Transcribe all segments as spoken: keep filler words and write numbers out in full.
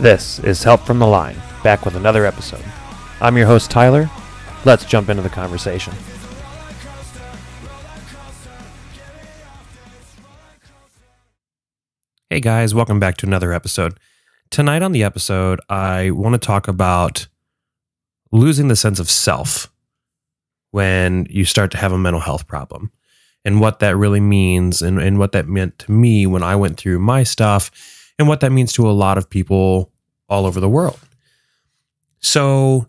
This is Help from the Line, back with another episode. I'm your host, Tyler. Let's jump into the conversation. Hey guys, welcome back to another episode. Tonight on the episode, I want to talk about losing the sense of self when you start to have a mental health problem, and what that really means, and, and what that meant to me when I went through my stuff, and what that means to a lot of people all over the world. So,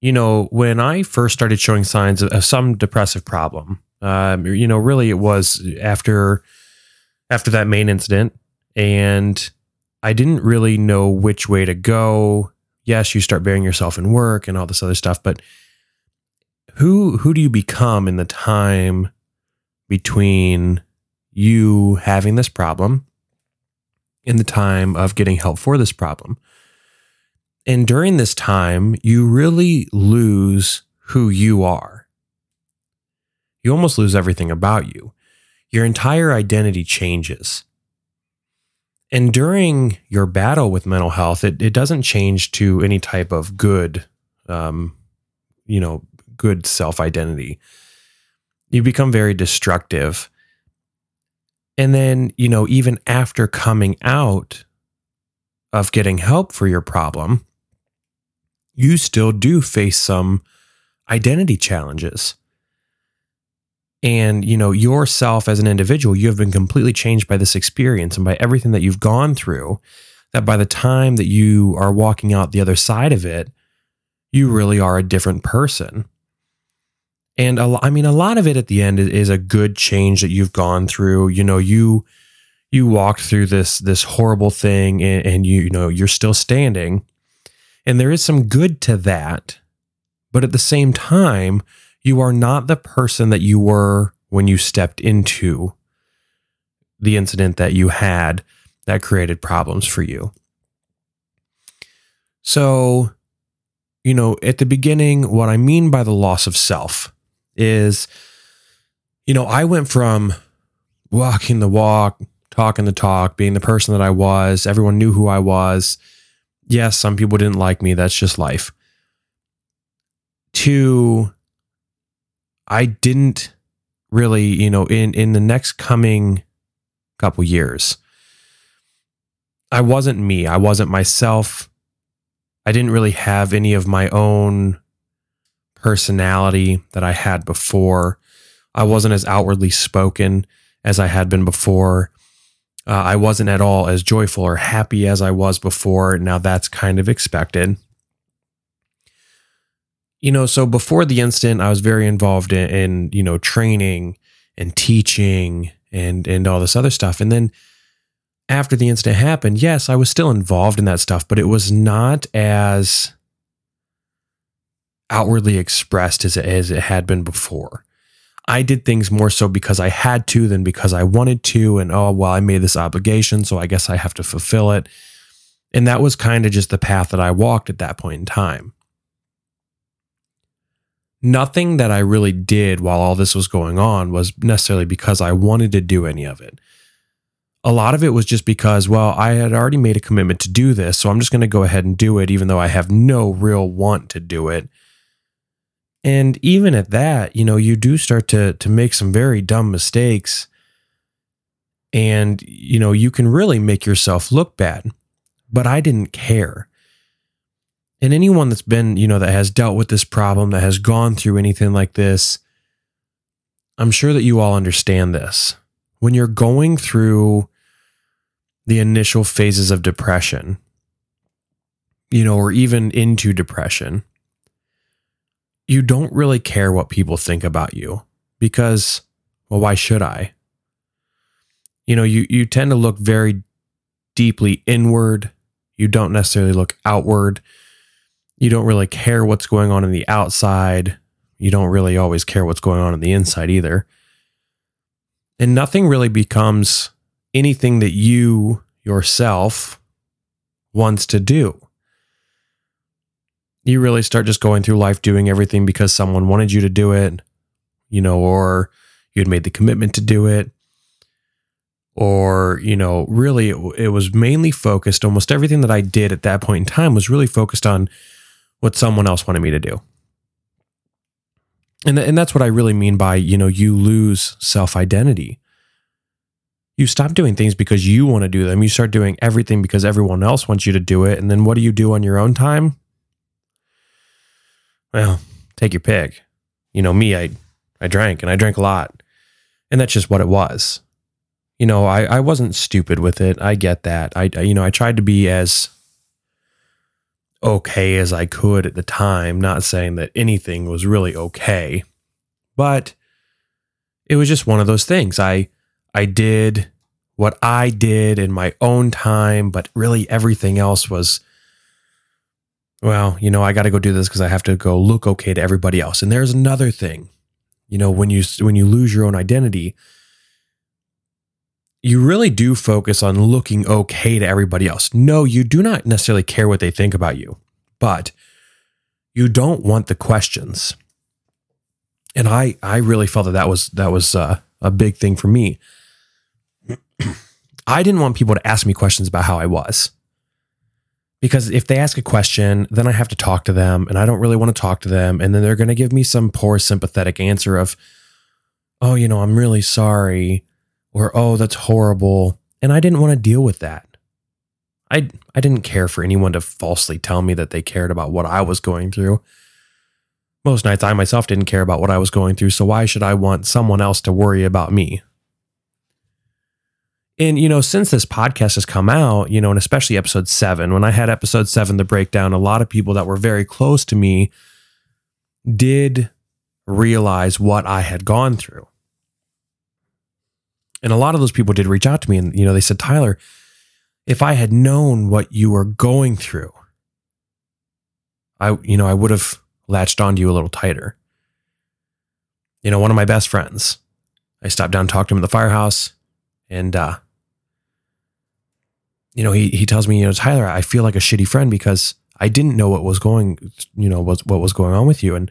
you know, when I first started showing signs of, of some depressive problem, um, you know, really it was after after that main incident, and I didn't really know which way to go. Yes, you start burying yourself in work and all this other stuff, but who who do you become in the time between you having this problem and the time of getting help for this problem? And during this time, you really lose who you are. You almost lose everything about you. Your entire identity changes. And during your battle with mental health, it, it doesn't change to any type of good, um, you know, good self-identity. You become very destructive. And then, you know, even after coming out of getting help for your problem, you still do face some identity challenges. And, you know, yourself as an individual, you have been completely changed by this experience and by everything that you've gone through, that by the time that you are walking out the other side of it, you really are a different person. And a, I mean, a lot of it at the end is a good change that you've gone through. You know, you you walked through this this horrible thing, and, and you, you know, you're still standing. And there is some good to that. But at the same time, you are not the person that you were when you stepped into the incident that you had that created problems for you. So, you know, at the beginning, what I mean by the loss of self is, you know, I went from walking the walk, talking the talk, being the person that I was. Everyone knew who I was. Yes, some people didn't like me. That's just life. To... I didn't really, you know, in, in the next coming couple years, I wasn't me. I wasn't myself. I didn't really have any of my own personality that I had before. I wasn't as outwardly spoken as I had been before. Uh, I wasn't at all as joyful or happy as I was before. Now that's kind of expected. You know, so before the incident, I was very involved in, in you know, training and teaching and and all this other stuff. And then after the incident happened, yes, I was still involved in that stuff, but it was not as outwardly expressed as it, as it had been before. I did things more so because I had to than because I wanted to. And, oh, well, I made this obligation, so I guess I have to fulfill it. And that was kind of just the path that I walked at that point in time. Nothing that I really did while all this was going on was necessarily because I wanted to do any of it. A lot of it was just because, well, I had already made a commitment to do this, so I'm just going to go ahead and do it, even though I have no real want to do it. And even at that, you know, you do start to to make some very dumb mistakes, and, you know, you can really make yourself look bad. But I didn't care. And anyone that's been, you know, that has dealt with this problem, that has gone through anything like this, I'm sure that you all understand this. When you're going through the initial phases of depression, you know, or even into depression, you don't really care what people think about you because, well, why should I? You know, you, you tend to look very deeply inward. You don't necessarily look outward. You don't really care what's going on in the outside. You don't really always care what's going on in the inside either. And nothing really becomes anything that you yourself wants to do. You really start just going through life doing everything because someone wanted you to do it, you know, or you had made the commitment to do it. or, you know, really it, it was mainly focused, almost everything that I did at that point in time was really focused on what someone else wanted me to do. And, th- and that's what I really mean by, you know, you lose self-identity. You stop doing things because you want to do them. You start doing everything because everyone else wants you to do it. And then what do you do on your own time? Well, take your pick. You know, me, I, I drank and I drank a lot. And that's just what it was. You know, I, I wasn't stupid with it. I get that. I, you know, I tried to be as okay as I could at the time, not saying that anything was really okay, but it was just one of those things. I, I did what I did in my own time, but really everything else was, well, you know, I got to go do this because I have to go look okay to everybody else. And there's another thing, you know, when you, when you lose your own identity, you really do focus on looking okay to everybody else. No, you do not necessarily care what they think about you, but you don't want the questions. And I, I really felt that that was, that was, uh, a big thing for me. I didn't want people to ask me questions about how I was. Because if they ask a question, then I have to talk to them, and I don't really want to talk to them. And then they're going to give me some poor sympathetic answer of, oh, you know, I'm really sorry, or, oh, that's horrible. And I didn't want to deal with that. I, I didn't care for anyone to falsely tell me that they cared about what I was going through. Most nights I myself didn't care about what I was going through, so why should I want someone else to worry about me? And, you know, since this podcast has come out, you know, and especially episode seven, when I had episode seven, the breakdown, a lot of people that were very close to me did realize what I had gone through. And a lot of those people did reach out to me and, you know, they said, Tyler, if I had known what you were going through, I, you know, I would have latched onto you a little tighter. You know, one of my best friends, I stopped down, talked to him at the firehouse, and, uh, you know, he, he tells me, you know, Tyler, I feel like a shitty friend because I didn't know what was going, you know, was what was going on with you. And,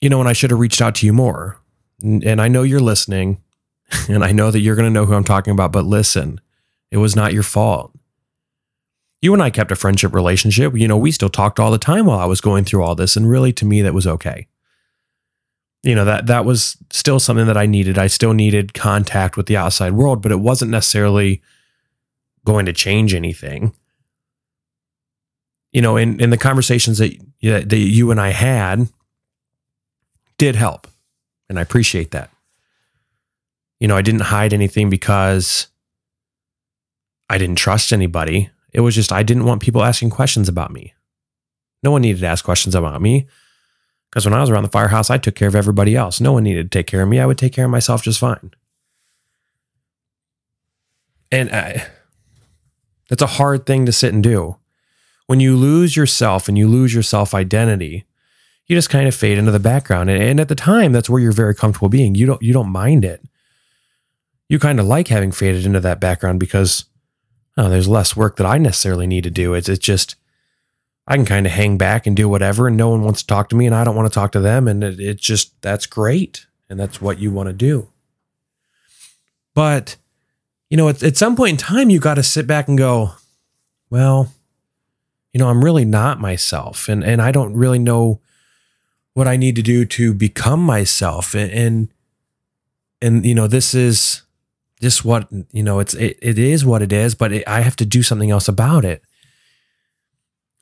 you know, and I should have reached out to you more. And, and I know you're listening, and I know that you're going to know who I'm talking about, but listen, it was not your fault. You and I kept a friendship relationship. You know, we still talked all the time while I was going through all this. And really, to me, that was okay. You know, that that was still something that I needed. I still needed contact with the outside world, but it wasn't necessarily going to change anything. You know, in, in the conversations that, that you and I had did help. And I appreciate that. You know, I didn't hide anything because I didn't trust anybody. It was just, I didn't want people asking questions about me. No one needed to ask questions about me because when I was around the firehouse, I took care of everybody else. No one needed to take care of me. I would take care of myself just fine. And I, that's a hard thing to sit and do. When you lose yourself and you lose your self-identity, you just kind of fade into the background. And, and at the time, that's where you're very comfortable being. You don't, you don't mind it. You kind of like having faded into that background because oh, there's less work that I necessarily need to do. It's it's just, I can kind of hang back and do whatever, and no one wants to talk to me, and I don't want to talk to them, and it's it just, that's great, and that's what you want to do. But, you know, at, at some point in time, you got to sit back and go, well, you know, I'm really not myself, and, and I don't really know what I need to do to become myself, and, and, and you know, this is... Just what, you know, it's, it, it is what it is, but it, I have to do something else about it.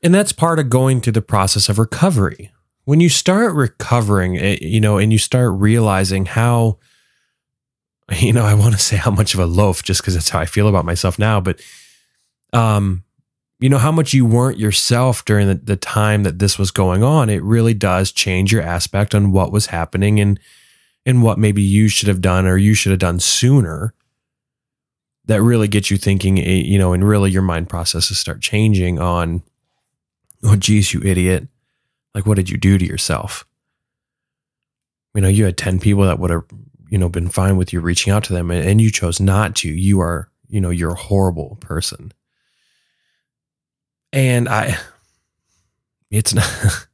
And that's part of going through the process of recovery. When you start recovering, it, you know, and you start realizing how, you know, I want to say how much of a loaf, just because that's how I feel about myself now, but, um, you know, how much you weren't yourself during the, the time that this was going on, it really does change your aspect on what was happening and, and what maybe you should have done or you should have done sooner. That really gets you thinking, you know, and really your mind processes start changing on, oh, geez, you idiot. Like, what did you do to yourself? You know, you had ten people that would have, you know, been fine with you reaching out to them and you chose not to. You are, you know, you're a horrible person. And I, it's not,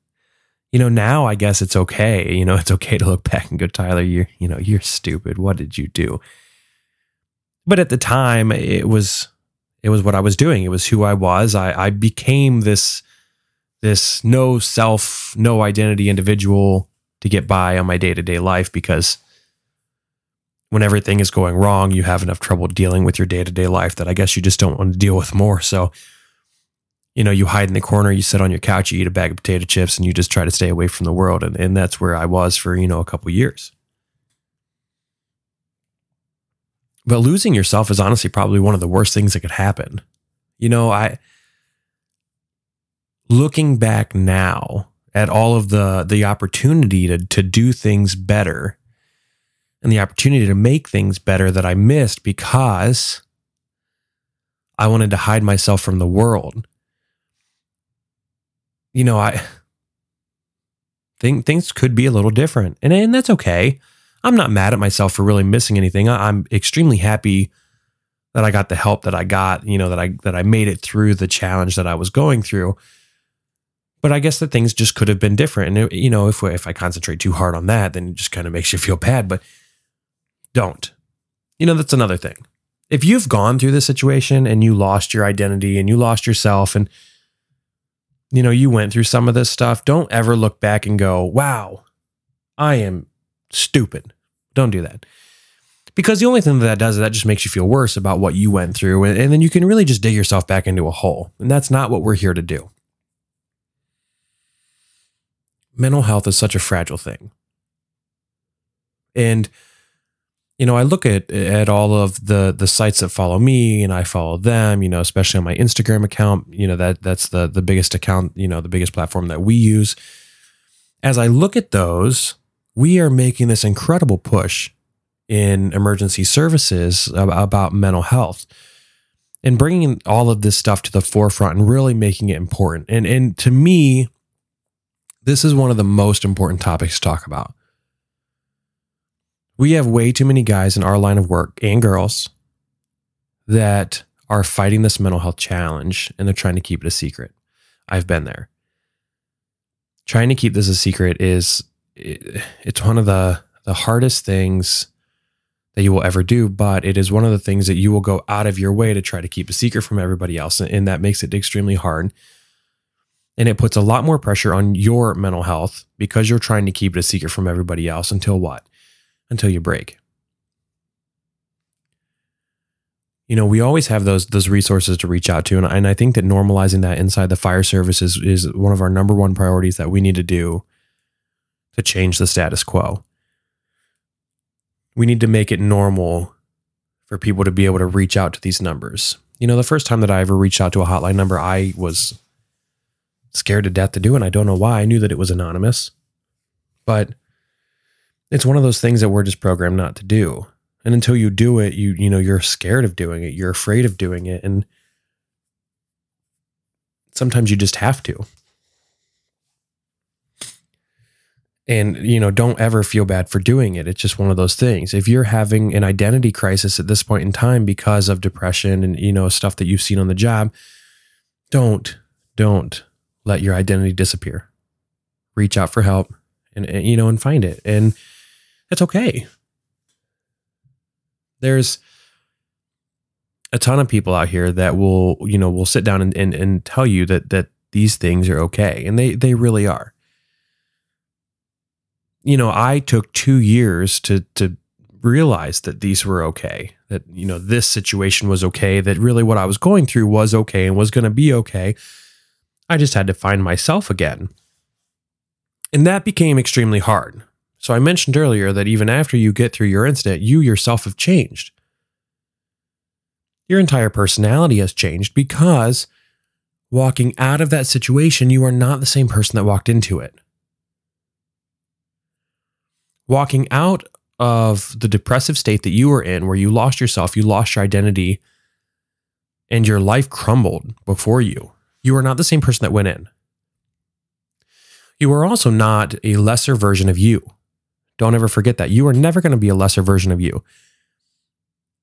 you know, now I guess it's okay. You know, it's okay to look back and go, Tyler, you're, you know, you're stupid. What did you do? But at the time, it was it was what I was doing. It was who I was. I, I became this this no self, no identity individual to get by on my day-to-day life, because when everything is going wrong, you have enough trouble dealing with your day-to-day life that I guess you just don't want to deal with more. So, you know, you hide in the corner, you sit on your couch, you eat a bag of potato chips, and you just try to stay away from the world. And, and that's where I was for, you know, a couple years. But losing yourself is honestly probably one of the worst things that could happen. You know, I, looking back now at all of the, the opportunity to, to do things better and the opportunity to make things better that I missed because I wanted to hide myself from the world. You know, I think things could be a little different, and, and that's okay. I'm not mad at myself for really missing anything. I, I'm extremely happy that I got the help that I got, you know, that I that I made it through the challenge that I was going through. But I guess that things just could have been different. And, it, you know, if, if I concentrate too hard on that, then it just kind of makes you feel bad, but don't. You know, that's another thing. If you've gone through this situation and you lost your identity and you lost yourself and, you know, you went through some of this stuff, don't ever look back and go, wow, I am stupid. Don't do that. Because the only thing that, that does is that just makes you feel worse about what you went through. And, and then you can really just dig yourself back into a hole. And that's not what we're here to do. Mental health is such a fragile thing. And, you know, I look at, at all of the, the sites that follow me, and I follow them, you know, especially on my Instagram account. You know, that that's the, the biggest account, you know, the biggest platform that we use. As I look at those, we are making this incredible push in emergency services about mental health and bringing all of this stuff to the forefront and really making it important. And, and to me, this is one of the most important topics to talk about. We have way too many guys in our line of work, and girls, that are fighting this mental health challenge, and they're trying to keep it a secret. I've been there. Trying to keep this a secret is, it's one of the, the hardest things that you will ever do, but it is one of the things that you will go out of your way to try to keep a secret from everybody else, and that makes it extremely hard. And it puts a lot more pressure on your mental health because you're trying to keep it a secret from everybody else until what? Until you break. You know, we always have those those resources to reach out to. And I, and I think that normalizing that inside the fire service is, is one of our number one priorities that we need to do to change the status quo. We need to make it normal for people to be able to reach out to these numbers. You know, the first time that I ever reached out to a hotline number, I was scared to death to do, and I don't know why. I knew that it was anonymous, but it's one of those things that we're just programmed not to do. And until you do it, you you know you're scared of doing it, you're afraid of doing it, and sometimes you just have to. And you know, don't ever feel bad for doing it. It's just one of those things. If you're having an identity crisis at this point in time because of depression and you know stuff that you've seen on the job, don't don't. let your identity disappear. Reach out for help and, and, you know, and find it. And that's okay. There's a ton of people out here that will, you know, will sit down and, and, and tell you that, that these things are okay. And they, they really are. You know, I took two years to, to realize that these were okay, that, you know, this situation was okay, that really what I was going through was okay and was going to be okay. I just had to find myself again. And that became extremely hard. So I mentioned earlier that even after you get through your incident, you yourself have changed. Your entire personality has changed because walking out of that situation, you are not the same person that walked into it. Walking out of the depressive state that you were in, where you lost yourself, you lost your identity, and your life crumbled before you. You are not the same person that went in. You are also not a lesser version of you. Don't ever forget that. You are never going to be a lesser version of you.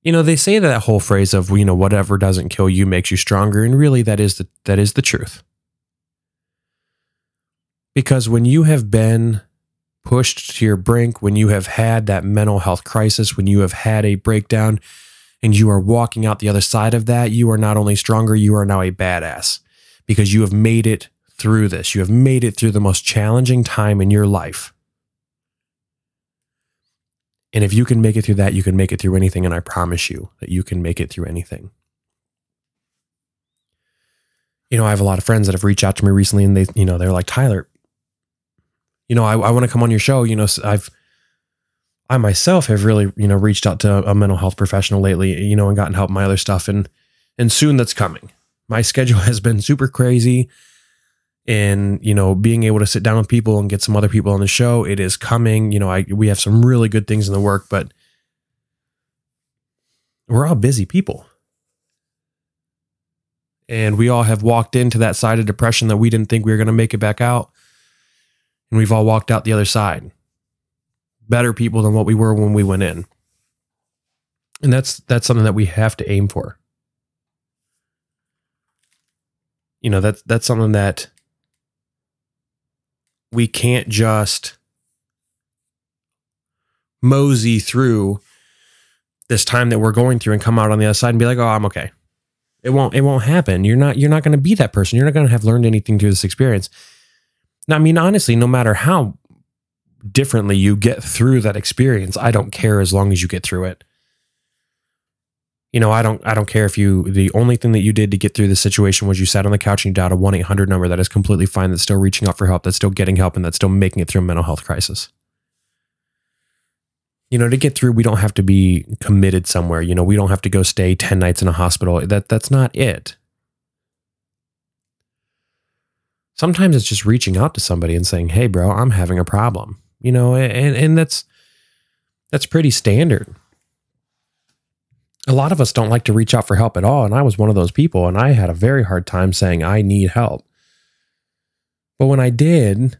You know, they say that whole phrase of, you know, whatever doesn't kill you makes you stronger. And really, that is the, that is the truth. Because when you have been pushed to your brink, when you have had that mental health crisis, when you have had a breakdown, and you are walking out the other side of that, you are not only stronger, you are now a badass, because you have made it through this. You have made it through the most challenging time in your life. And if you can make it through that, you can make it through anything. And I promise you that you can make it through anything. You know, I have a lot of friends that have reached out to me recently, and they, you know, they're like, Tyler, you know, I, I want to come on your show. You know, I've, I myself have really, you know, reached out to a mental health professional lately, you know, and gotten help in my other stuff. And, and soon that's coming. My schedule has been super crazy, and, you know, being able to sit down with people and get some other people on the show, it is coming. You know, I, we have some really good things in the work, but we're all busy people. And we all have walked into that side of depression that we didn't think we were going to make it back out. And we've all walked out the other side better people than what we were when we went in. And that's that's something that we have to aim for. You know, that's that's something that we can't just mosey through this time that we're going through and come out on the other side and be like, oh, I'm okay. It won't, it won't happen. You're not, you're not going to be that person. You're not going to have learned anything through this experience. Now, I mean, honestly, no matter how differently you get through that experience, I don't care as long as you get through it. You know, I don't, I don't care if you, the only thing that you did to get through this situation was you sat on the couch and you dialed a one eight hundred number. That is completely fine. That's still reaching out for help. That's still getting help. And that's still making it through a mental health crisis. You know, to get through, we don't have to be committed somewhere. You know, we don't have to go stay ten nights in a hospital. That that's not it. Sometimes it's just reaching out to somebody and saying, hey, bro, I'm having a problem. You know, and, and that's that's pretty standard. A lot of us don't like to reach out for help at all. And I was one of those people, and I had a very hard time saying I need help. But when I did,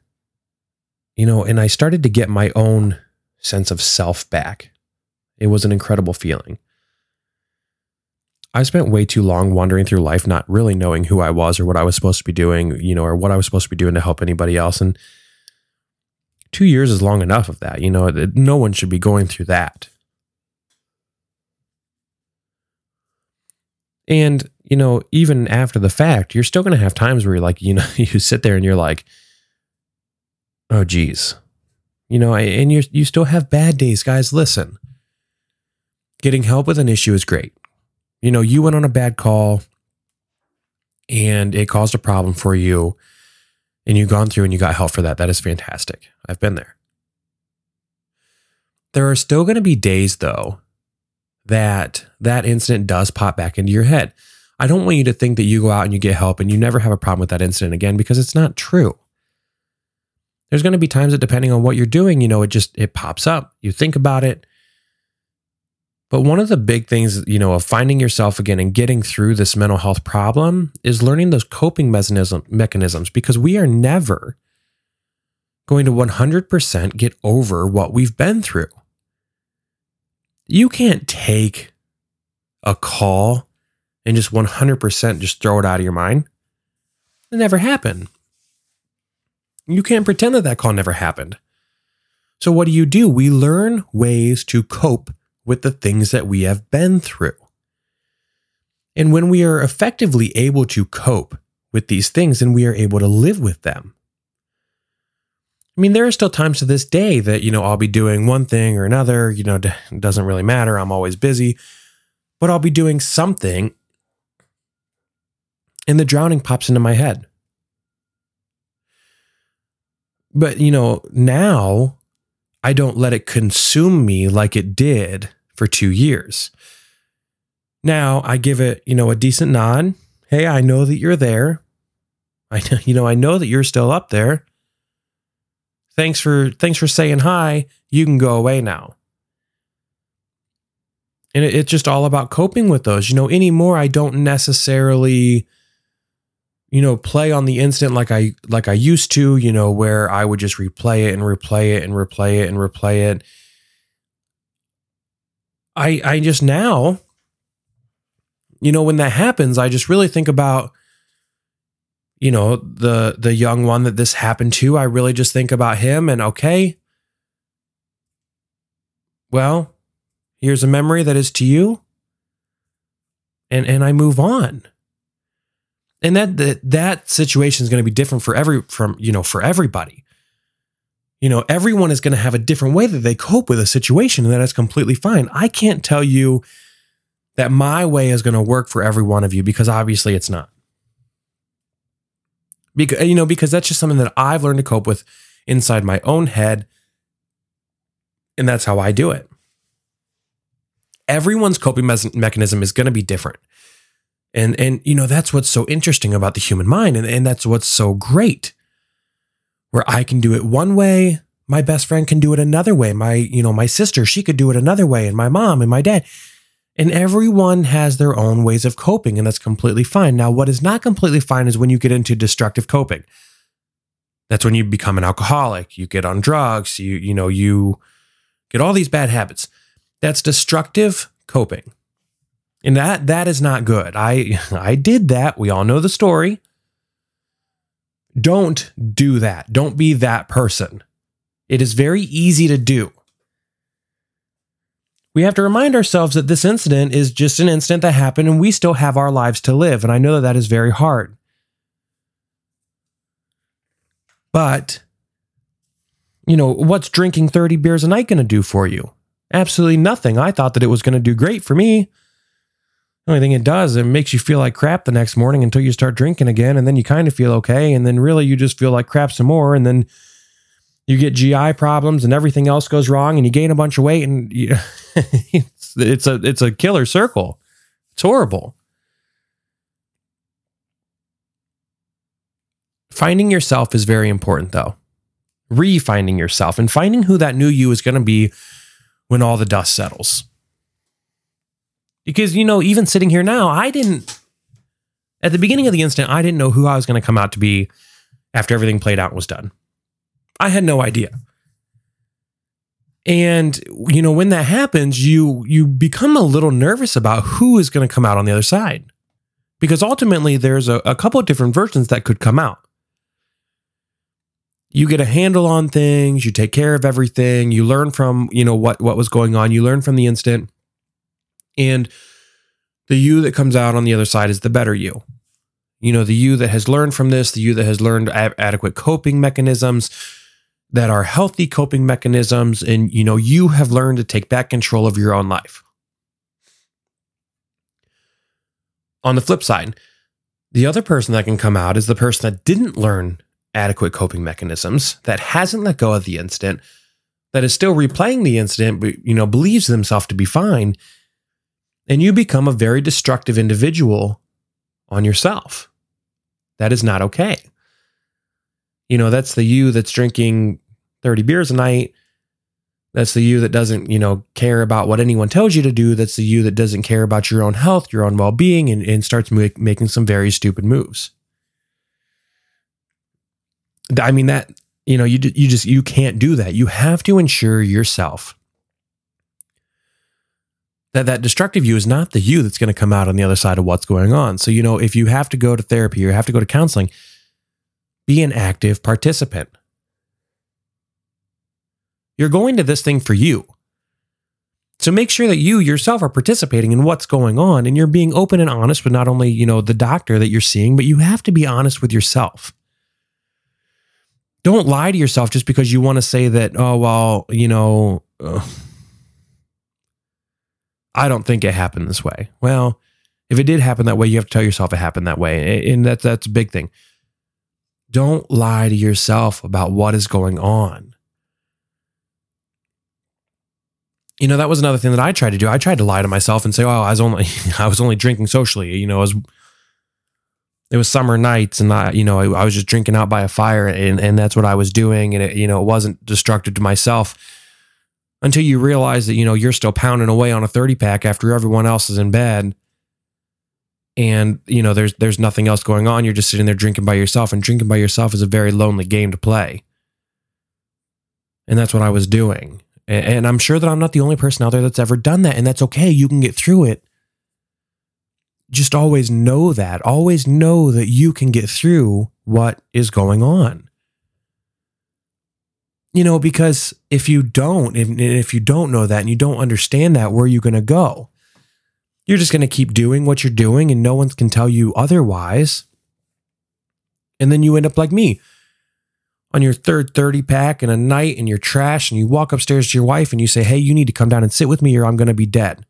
you know, and I started to get my own sense of self back, it was an incredible feeling. I spent way too long wandering through life, not really knowing who I was or what I was supposed to be doing, you know, or what I was supposed to be doing to help anybody else. And two years is long enough of that. You know, no one should be going through that. And, you know, even after the fact, you're still going to have times where you're like, you know, you sit there and you're like, oh, geez. You know, and you you still have bad days, guys. Listen, getting help with an issue is great. You know, you went on a bad call and it caused a problem for you, and you've gone through and you got help for that. That is fantastic. I've been there. There are still going to be days, though, that that incident does pop back into your head. I don't want you to think that you go out and you get help and you never have a problem with that incident again, because it's not true. There's going to be times that, depending on what you're doing, you know, it just, it pops up, you think about it. But one of the big things, you know, of finding yourself again and getting through this mental health problem is learning those coping mechanism, mechanisms, because we are never going to one hundred percent get over what we've been through. You can't take a call and just one hundred percent just throw it out of your mind. It never happened. You can't pretend that that call never happened. So what do you do? We learn ways to cope with the things that we have been through. And when we are effectively able to cope with these things, then we are able to live with them. I mean, there are still times to this day that, you know, I'll be doing one thing or another, you know, it doesn't really matter. I'm always busy, but I'll be doing something and the drowning pops into my head. But, you know, now I don't let it consume me like it did for two years. Now I give it, you know, a decent nod. Hey, I know that you're there. I, you know, I know that you're still up there. Thanks for, thanks for saying hi. You can go away now. And it, it's just all about coping with those. You know, anymore, I don't necessarily, you know, play on the instant like I like I used to, you know, where I would just replay it and replay it and replay it and replay it. I I just now, you know, when that happens, I just really think about, you know, the the young one that this happened to. I really just think about him and, okay, well, here's a memory that is to you. and, and I move on. And that, that, that situation is going to be different for every, from, you know, for everybody. You know, everyone is going to have a different way that they cope with a situation, and that is completely fine. I can't tell you that my way is going to work for every one of you, because obviously it's not. Because, you know, because that's just something that I've learned to cope with inside my own head, and that's how I do it. Everyone's coping me- mechanism is going to be different. And, and you know, that's what's so interesting about the human mind, and, and that's what's so great. Where I can do it one way, my best friend can do it another way. My, you know, my sister, she could do it another way, and my mom and my dad. And everyone has their own ways of coping, and that's completely fine. Now, what is not completely fine is when you get into destructive coping. That's when you become an alcoholic, you get on drugs, you, you know, you get all these bad habits. That's destructive coping. And that that is not good. I I did that. We all know the story. Don't do that. Don't be that person. It is very easy to do. We have to remind ourselves that this incident is just an incident that happened, and we still have our lives to live. And I know that that is very hard. But, you know, what's drinking thirty beers a night going to do for you? Absolutely nothing. I thought that it was going to do great for me. The only thing it does, it makes you feel like crap the next morning until you start drinking again, and then you kind of feel okay, and then really you just feel like crap some more, and then you get G I problems, and everything else goes wrong, and you gain a bunch of weight, and you, it's, it's a it's a killer circle. It's horrible. Finding yourself is very important, though. Refinding yourself and finding who that new you is going to be when all the dust settles. Because, you know, even sitting here now, I didn't, at the beginning of the incident, I didn't know who I was going to come out to be after everything played out and was done. I had no idea. And, you know, when that happens, you you become a little nervous about who is going to come out on the other side. Because ultimately, there's a, a couple of different versions that could come out. You get a handle on things, you take care of everything, you learn from, you know, what, what was going on, you learn from the incident. And the you that comes out on the other side is the better you. You know, the you that has learned from this, the you that has learned ad- adequate coping mechanisms that are healthy coping mechanisms. And, you know, you have learned to take back control of your own life. On the flip side, the other person that can come out is the person that didn't learn adequate coping mechanisms, that hasn't let go of the incident, that is still replaying the incident, but, you know, believes themselves to be fine. And you become a very destructive individual on yourself. That is not okay. You know, that's the you that's drinking thirty beers a night. That's the you that doesn't, you know, care about what anyone tells you to do. That's the you that doesn't care about your own health, your own well-being, and, and starts make, making some very stupid moves. I mean, that, you know, you you just, you can't do that. You have to ensure yourself that that destructive you is not the you that's going to come out on the other side of what's going on. So, you know, if you have to go to therapy or you have to go to counseling, be an active participant. You're going to this thing for you. So make sure that you yourself are participating in what's going on, and you're being open and honest with not only, you know, the doctor that you're seeing, but you have to be honest with yourself. Don't lie to yourself just because you want to say that, oh, well, you know, uh, I don't think it happened this way. Well, if it did happen that way, you have to tell yourself it happened that way. And that, that's a big thing. Don't lie to yourself about what is going on. You know, that was another thing that I tried to do. I tried to lie to myself and say, oh, I was only, I was only drinking socially. You know, it was, it was summer nights, and I, you know, I, I was just drinking out by a fire, and, and that's what I was doing. And it, you know, it wasn't destructive to myself. Until you realize that, you know, you're still pounding away on a thirty pack after everyone else is in bed. And, you know, there's there's nothing else going on. You're just sitting there drinking by yourself, and drinking by yourself is a very lonely game to play. And that's what I was doing. And, and I'm sure that I'm not the only person out there that's ever done that. And that's okay. You can get through it. Just always know that. Always know that you can get through what is going on. You know, because if you don't, if, if you don't know that and you don't understand that, where are you going to go? you're just going to keep doing what you're doing and no one can tell you otherwise. And then you end up like me on your third thirty pack in a night, and you're trash, and you walk upstairs to your wife and you say, hey, you need to come down and sit with me or I'm going to be dead.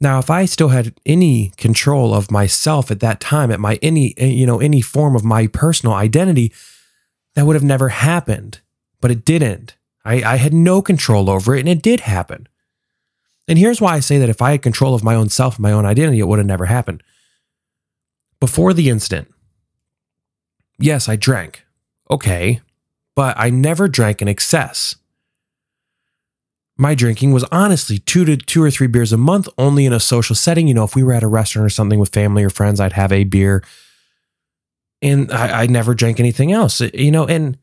Now, if I still had any control of myself at that time, at my any, you know, any form of my personal identity, that would have never happened, but it didn't. I, I had no control over it, and it did happen. And here's why I say that if I had control of my own self, my own identity, it would have never happened. Before the incident, yes, I drank. Okay, but I never drank in excess. My drinking was honestly two to two or three beers a month, only in a social setting. You know, if we were at a restaurant or something with family or friends, I'd have a beer, and I, I never drank anything else, you know, and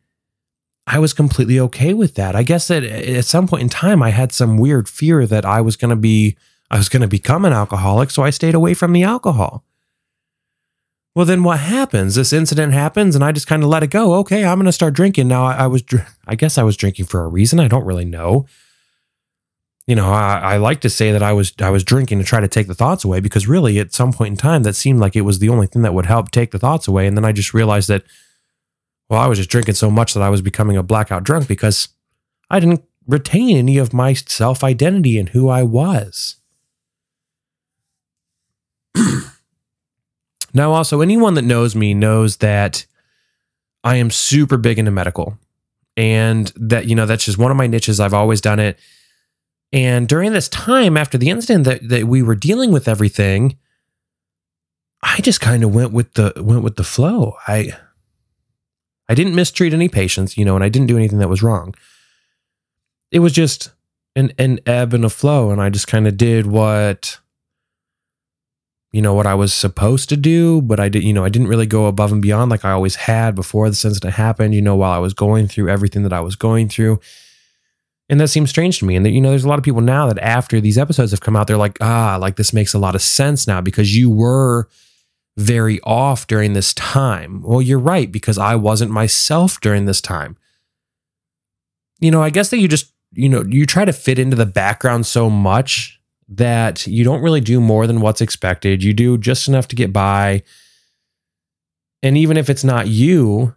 I was completely okay with that. I guess that at some point in time, I had some weird fear that I was going to be, I was going to become an alcoholic. So I stayed away from the alcohol. Well, then what happens? This incident happens and I just kind of let it go. Okay, I'm going to start drinking. Now I, I was, I guess I was drinking for a reason. I don't really know. You know, I, I like to say that I was I was drinking to try to take the thoughts away, because really at some point in time that seemed like it was the only thing that would help take the thoughts away. And then I just realized that, well, I was just drinking so much that I was becoming a blackout drunk because I didn't retain any of my self-identity and who I was. Now, also, anyone that knows me knows that I am super big into medical, and that, you know, that's just one of my niches. I've always done it. And during this time after the incident that, that we were dealing with everything, I just kind of went with the went with the flow. I I didn't mistreat any patients, you know, and I didn't do anything that was wrong. It was just an an ebb and a flow, and I just kind of did what you know what I was supposed to do, but I did, you know, I didn't really go above and beyond like I always had before this incident happened, you know, while I was going through everything that I was going through. And that seems strange to me. And, that, you know, there's a lot of people now that after these episodes have come out, they're like, ah, like this makes a lot of sense now because you were very off during this time. Well, you're right, because I wasn't myself during this time. You know, I guess that you just, you know, you try to fit into the background so much that you don't really do more than what's expected. You do just enough to get by. And even if it's not you,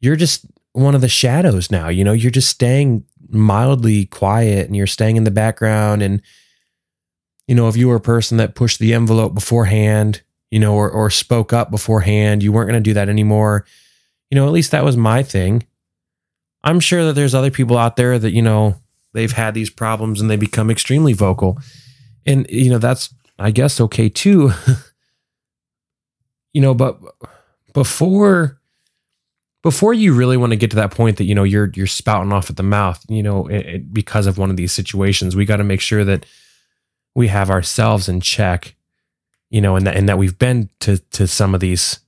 you're just one of the shadows now. You know, you're just staying mildly quiet and you're staying in the background. And, you know, if you were a person that pushed the envelope beforehand, you know, or, or spoke up beforehand, you weren't going to do that anymore. You know, at least that was my thing. I'm sure that there's other people out there that, you know, they've had these problems and they become extremely vocal. And, you know, that's, I guess, okay too. You know, but before... Before you really want to get to that point that, you know, you're you're spouting off at the mouth, you know, it, it, because of one of these situations, we got to make sure that we have ourselves in check, you know, and that, and that we've been to to some of these,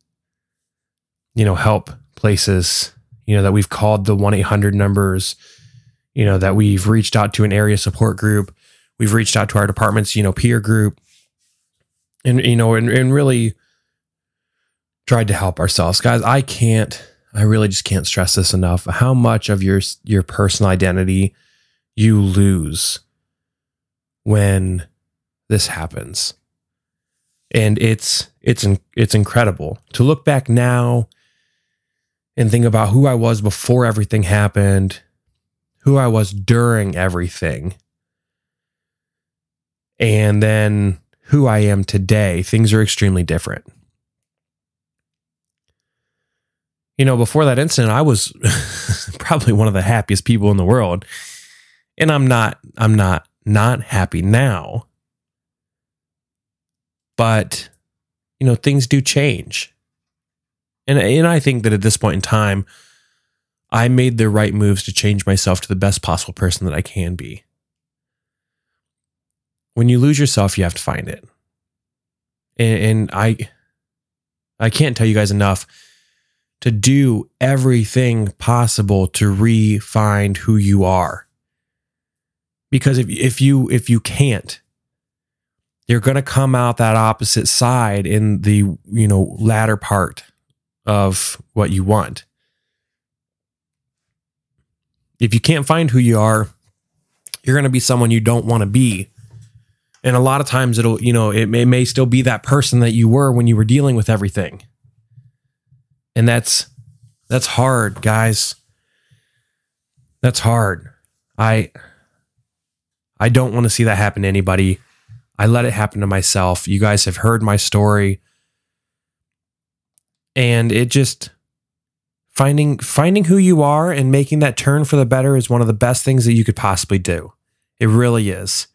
you know, help places, you know, that we've called the one eight hundred numbers, you know, that we've reached out to an area support group. We've reached out to our department's, you know, peer group, and, you know, and, and really tried to help ourselves. Guys, I can't. I really just can't stress this enough, how much of your your personal identity you lose when this happens. And it's it's it's incredible to look back now and think about who I was before everything happened, who I was during everything, and then who I am today. Things are extremely different. You know, before that incident, I was probably one of the happiest people in the world. And I'm not, I'm not, not happy now. But, you know, things do change. And, and I think that at this point in time, I made the right moves to change myself to the best possible person that I can be. When you lose yourself, you have to find it. And, and I, I can't tell you guys enough to do everything possible to re-find who you are. Because if, if, you, if you can't, you're going to come out that opposite side in the, you know, latter part of what you want. If you can't find who you are, you're going to be someone you don't want to be. And a lot of times it'll, you know, it may, it may still be that person that you were when you were dealing with everything. And that's, that's hard, guys. That's hard. I, I don't want to see that happen to anybody. I let it happen to myself. You guys have heard my story. And it just, finding, finding who you are and making that turn for the better is one of the best things that you could possibly do. It really is.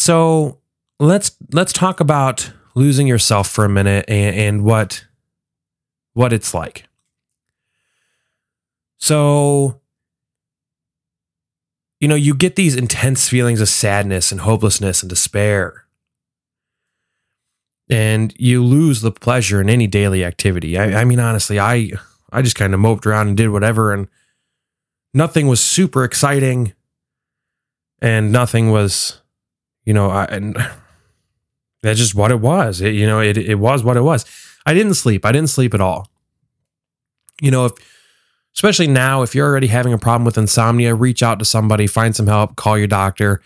So let's let's talk about losing yourself for a minute and, and what what it's like. So, you know, you get these intense feelings of sadness and hopelessness and despair. And you lose the pleasure in any daily activity. I, I mean, honestly, I I just kind of moped around and did whatever, and nothing was super exciting, and nothing was, you know, I, and that's just what it was. It, you know, it it was what it was. I didn't sleep. I didn't sleep at all. You know, if, especially now, if you're already having a problem with insomnia, reach out to somebody, find some help, call your doctor.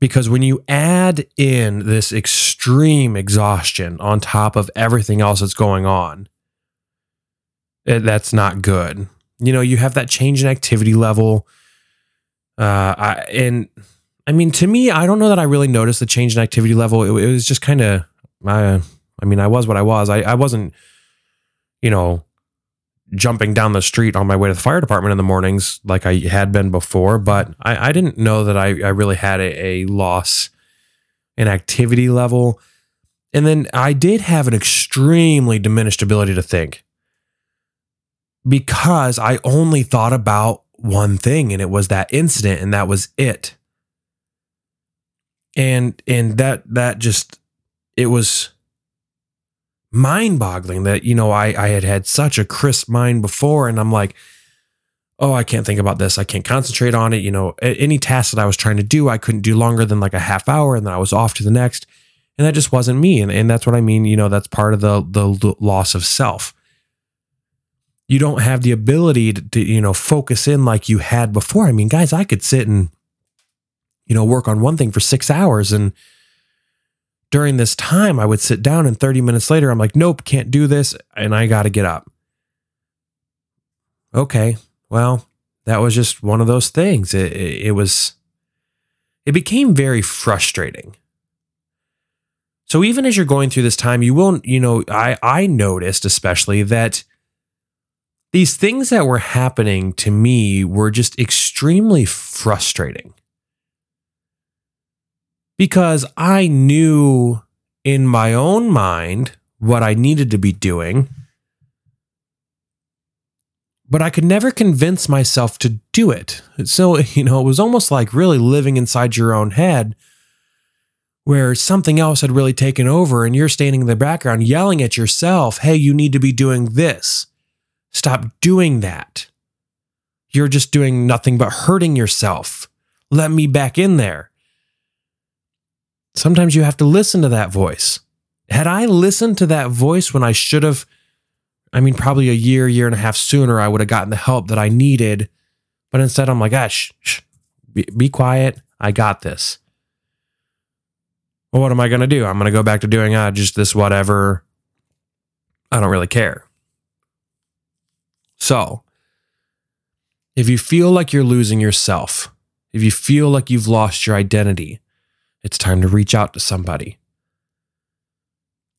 Because when you add in this extreme exhaustion on top of everything else that's going on, that's not good. You know, you have that change in activity level. Uh, I, and I mean, to me, I don't know that I really noticed the change in activity level. It, it was just kind of, I, I mean, I was what I was. I, I wasn't, you know, jumping down the street on my way to the fire department in the mornings like I had been before, but I, I didn't know that I, I really had a, a loss in activity level. And then I did have an extremely diminished ability to think, because I only thought about one thing, and it was that incident, and that was it. And and that that just, it was mind-boggling that, you know, I, I had had such a crisp mind before, and I'm like, oh, I can't think about this. I can't concentrate on it. You know, any task that I was trying to do, I couldn't do longer than like a half hour, and then I was off to the next, and that just wasn't me. And, and that's what I mean. You know, that's part of the, the loss of self. You don't have the ability to, to, you know, focus in like you had before. I mean, guys, I could sit and, you know, work on one thing for six hours, and during this time, I would sit down, and thirty minutes later, I'm like, nope, can't do this, and I got to get up. Okay, well, that was just one of those things. It, it, it was, it became very frustrating. So even as you're going through this time, you will, you know, I, I noticed especially that these things that were happening to me were just extremely frustrating. Because I knew in my own mind what I needed to be doing, but I could never convince myself to do it. So, you know, it was almost like really living inside your own head, where something else had really taken over, and you're standing in the background yelling at yourself, hey, you need to be doing this. Stop doing that. You're just doing nothing but hurting yourself. Let me back in there. Sometimes you have to listen to that voice. Had I listened to that voice when I should have, I mean, probably a year, year and a half sooner, I would have gotten the help that I needed. But instead, I'm like, ah, shh, shh, be, be quiet. I got this. Well, what am I going to do? I'm going to go back to doing ah, just this whatever. I don't really care. So, if you feel like you're losing yourself, if you feel like you've lost your identity, it's time to reach out to somebody.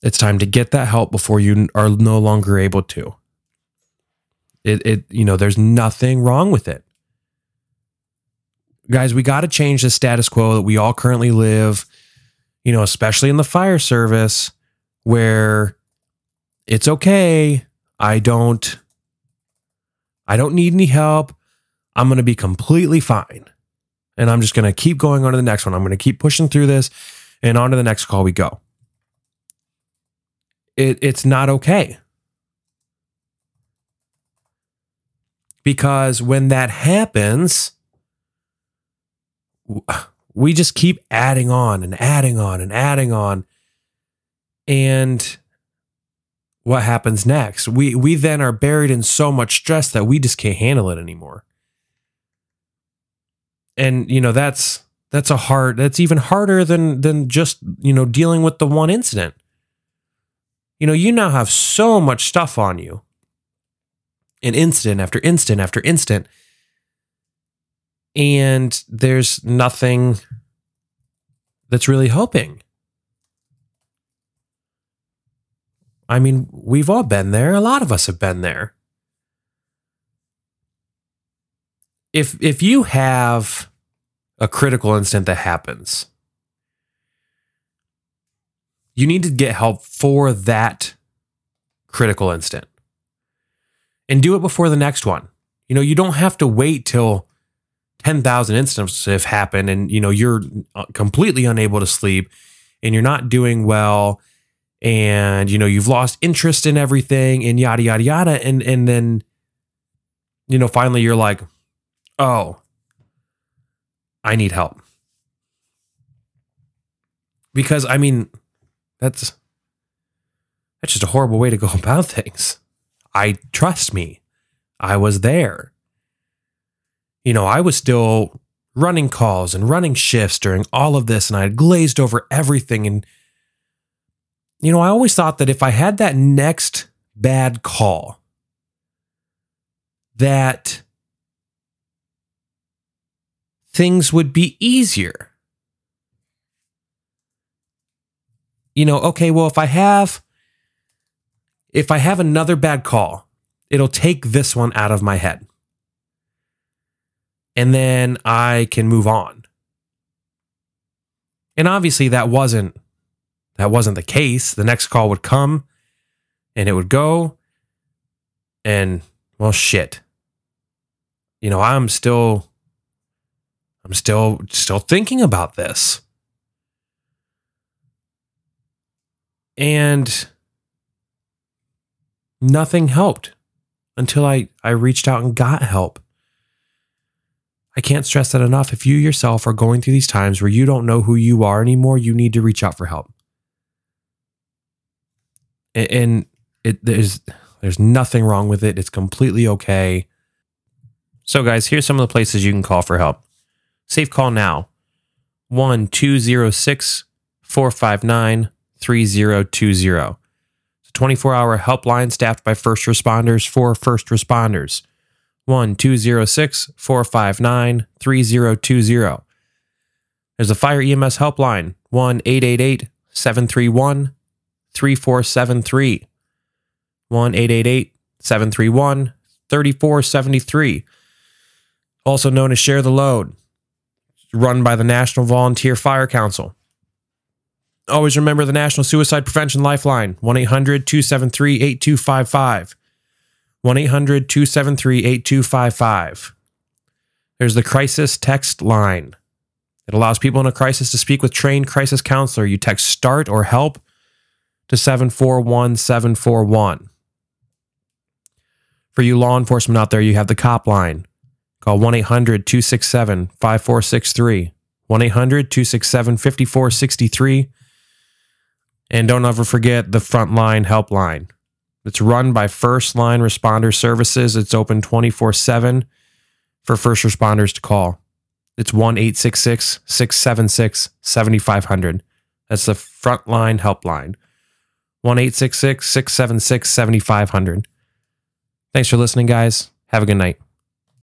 It's time to get that help before you are no longer able to. It, it, you know, there's nothing wrong with it. Guys, we got to change the status quo that we all currently live, you know, especially in the fire service, where it's okay. I don't, I don't need any help. I'm going to be completely fine. And I'm just going to keep going on to the next one. I'm going to keep pushing through this, and on to the next call we go. It, it's not okay. Because when that happens, we just keep adding on and adding on and adding on. And what happens next? We, we then are buried in so much stress that we just can't handle it anymore. And, you know, that's That's a hard, that's even harder than, than just, you know, dealing with the one incident. You know, you now have so much stuff on you. And incident after incident after incident. And there's nothing that's really helping. I mean, we've all been there. A lot of us have been there. If if you have a critical incident that happens, you need to get help for that critical incident. And do it before the next one. You know, you don't have to wait till ten thousand incidents have happened and, you know, you're completely unable to sleep and you're not doing well and, you know, you've lost interest in everything and yada, yada, yada. And, and then, you know, finally you're like, oh, I need help. Because, I mean, that's, that's just a horrible way to go about things. I trust me, I was there. You know, I was still running calls and running shifts during all of this, and I had glazed over everything. And, you know, I always thought that if I had that next bad call, that things would be easier. You know, okay, well, if I have... If I have another bad call, it'll take this one out of my head. And then I can move on. And obviously that wasn't that wasn't the case. The next call would come and it would go. And well, shit. You know, I'm still I'm still still thinking about this. And nothing helped until I, I reached out and got help. I can't stress that enough. If you yourself are going through these times where you don't know who you are anymore, you need to reach out for help. And, and it, there's, there's nothing wrong with it. It's completely okay. So guys, here's some of the places you can call for help. Safe Call Now. one two zero six, four five nine, three zero two zero. twenty-four hour helpline staffed by first responders for first responders. one two zero six, four five nine, three zero two zero. There's a Fire E M S helpline, one eight eight eight, seven three one, three four seven three. one eight eight eight, seven three one, three four seven three. Also known as Share the Load. It's run by the National Volunteer Fire Council. Always remember the National Suicide Prevention Lifeline, one eight hundred, two seven three, eight two five five. one eight hundred, two seven three, eight two five five. There's the Crisis Text Line. It allows people in a crisis to speak with trained crisis counselor. You text START or HELP to seven four one, seven four one. For you law enforcement out there, you have the Cop Line. Call one eight hundred, two six seven, five four six three. one eight hundred, two six seven, five four six three. And don't ever forget the Frontline Helpline. It's run by First Line Responder Services. It's open twenty-four seven for first responders to call. It's one eight six six, six seven six, seven five zero zero. That's the Frontline Helpline. one eight six six, six seven six, seven five zero zero. Thanks for listening, guys. Have a good night.